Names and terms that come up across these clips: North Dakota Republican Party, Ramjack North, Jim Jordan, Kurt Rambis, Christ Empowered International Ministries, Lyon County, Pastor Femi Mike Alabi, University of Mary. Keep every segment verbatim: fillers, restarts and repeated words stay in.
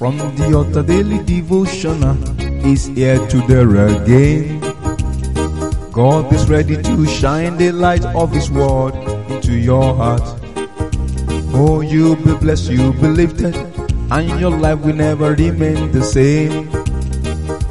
From the Altar Daily Devotional is here to there again. God is ready to shine the light of His Word into your heart. Oh, you'll be blessed, you'll be lifted, and your life will never remain the same.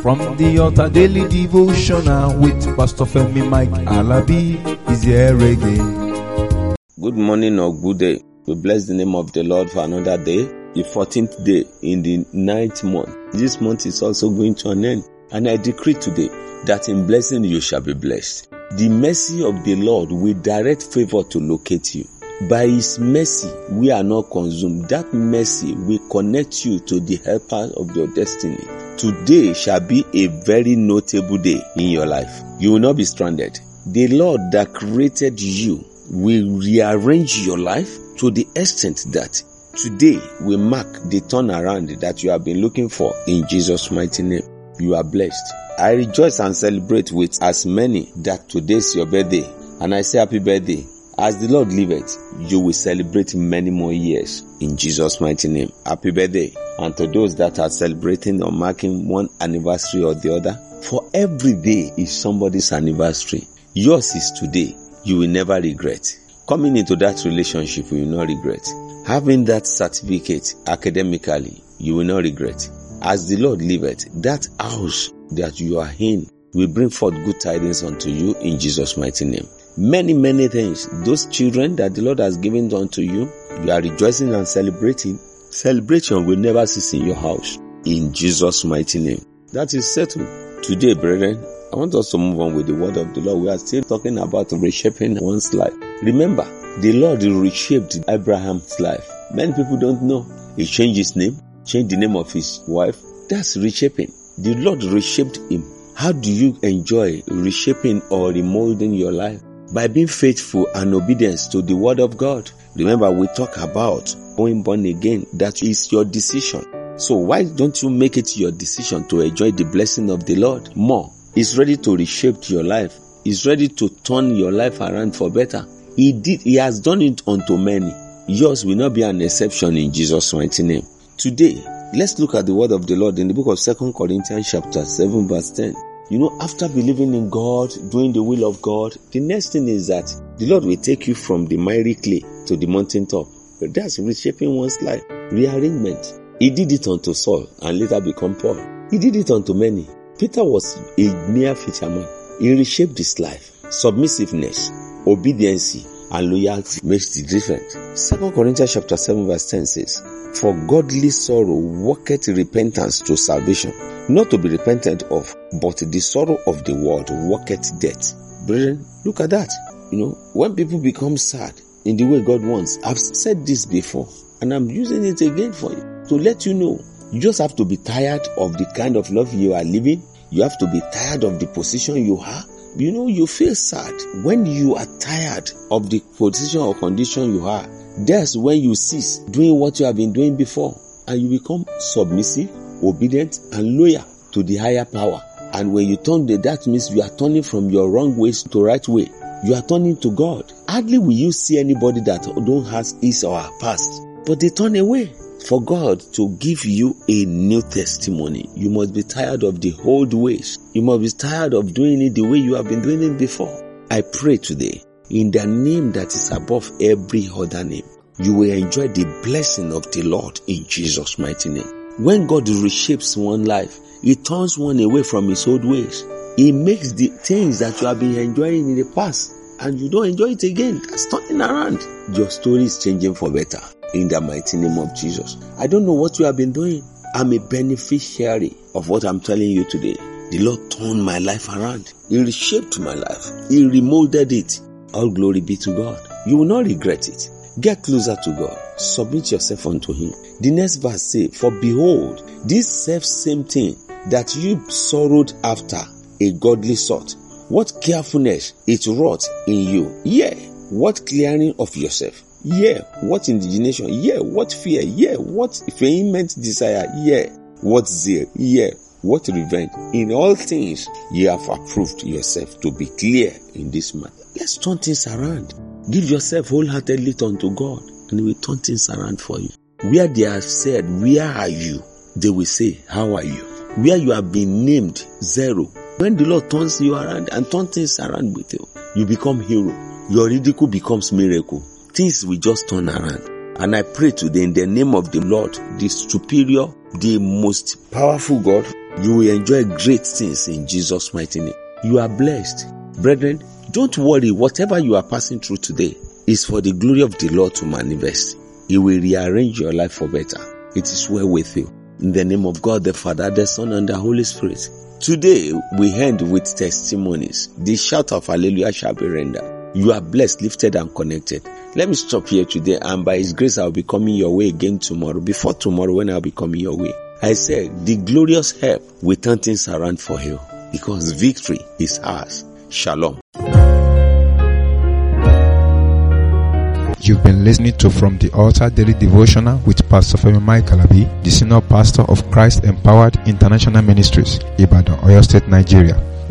From the Altar Daily Devotional with Pastor Femi Mike Alabi is here again. Good morning or good day. We bless the name of the Lord for another day, the fourteenth day in the ninth month. This month is also going to an end. And I decree today that in blessing you shall be blessed. The mercy of the Lord will direct favor to locate you. By His mercy, we are not consumed. That mercy will connect you to the helper of your destiny. Today shall be a very notable day in your life. You will not be stranded. The Lord that created you will rearrange your life to the extent that today will mark the turnaround that you have been looking for. In Jesus' mighty name, you are blessed. I rejoice and celebrate with as many that today is your birthday. And I say happy birthday. As the Lord liveth, you will celebrate many more years. In Jesus' mighty name, happy birthday. And to those that are celebrating or marking one anniversary or the other, for every day is somebody's anniversary. Yours is today. You will never regret. Coming into that relationship, you will not regret. Having that certificate academically, you will not regret. As the Lord liveth, that house that you are in will bring forth good tidings unto you in Jesus' mighty name. Many, many things. Those children that the Lord has given unto you, you are rejoicing and celebrating. Celebration will never cease in your house. In Jesus' mighty name. That is settled. Today, brethren, I want us to move on with the word of the Lord. We are still talking about reshaping one's life. Remember, the Lord reshaped Abraham's life. Many people don't know. He changed his name, changed the name of his wife. That's reshaping. The Lord reshaped him. How do you enjoy reshaping or remolding your life? By being faithful and obedience to the word of God. Remember, we talk about going born again. That is your decision. So why don't you make it your decision to enjoy the blessing of the Lord more? He's ready to reshape your life. He's ready to turn your life around for better. He did. He has done it unto many. Yours will not be an exception in Jesus' mighty name. Today, let's look at the word of the Lord in the book of Second Corinthians chapter seven verse ten. You know, after believing in God, doing the will of God, the next thing is that the Lord will take you from the miry clay to the mountaintop. That's reshaping one's life. Rearrangement. He did it unto Saul and later become Paul. He did it unto many. Peter was a mere fisherman. He reshaped his life. Submissiveness, obedience, and loyalty makes the difference. Second Corinthians chapter seven verse ten says, "For godly sorrow worketh repentance to salvation, not to be repented of, but the sorrow of the world worketh death." Brethren, look at that. You know, when people become sad in the way God wants, I've said this before, and I'm using it again for you to let you know. You just have to be tired of the kind of love you are living. You have to be tired of the position you are. You know, you feel sad when you are tired of the position or condition you are. That's when you cease doing what you have been doing before, and you become submissive, obedient, and loyal to the higher power. And when you turn there, that means you are turning from your wrong ways to right way. You are turning to God. Hardly will you see anybody that don't have his or her past, but they turn away. For God to give you a new testimony, you must be tired of the old ways. You must be tired of doing it the way you have been doing it before. I pray today, in the name that is above every other name, you will enjoy the blessing of the Lord in Jesus' mighty name. When God reshapes one life, He turns one away from his old ways. He makes the things that you have been enjoying in the past, and you don't enjoy it again. That's turning around. Your story is changing for better. In the mighty name of Jesus. I don't know what you have been doing. I'm a beneficiary of what I'm telling you today. The Lord turned my life around. He reshaped my life. He remolded it. All glory be to God. You will not regret it. Get closer to God. Submit yourself unto Him. The next verse says, "For behold, this self same thing that you sorrowed after, a godly sort, what carefulness it wrought in you. Yea, what clearing of yourself. Yeah, what indignation. Yeah, what fear. Yeah, what vehement desire. Yeah, what zeal. Yeah, what revenge. In all things, you have approved yourself to be clear in this matter." Let's turn things around. Give yourself wholeheartedly unto God, and He will turn things around for you. Where they have said, "Where are you?" they will say, how are you? Where you have been named zero, when the Lord turns you around and turns things around with you, you become hero. Your ridicule becomes miracle. Things will just turn around. And I pray today in the name of the Lord, the superior, the most powerful God, you will enjoy great things in Jesus' mighty name. You are blessed. Brethren, don't worry. Whatever you are passing through today is for the glory of the Lord to manifest. He will rearrange your life for better. It is well with you. In the name of God, the Father, the Son, and the Holy Spirit. Today, we end with testimonies. The shout of hallelujah shall be rendered. You are blessed, lifted, and connected. Let me stop here today, and by His grace, I'll be coming your way again tomorrow. Before tomorrow, when I'll be coming your way. I said, the glorious help will turn things around for you, because victory is ours. Shalom. You've been listening to From the Altar Daily Devotional with Pastor Femi Mike Alabi, the Senior Pastor of Christ Empowered International Ministries, Ibadan, Oyo State, Nigeria.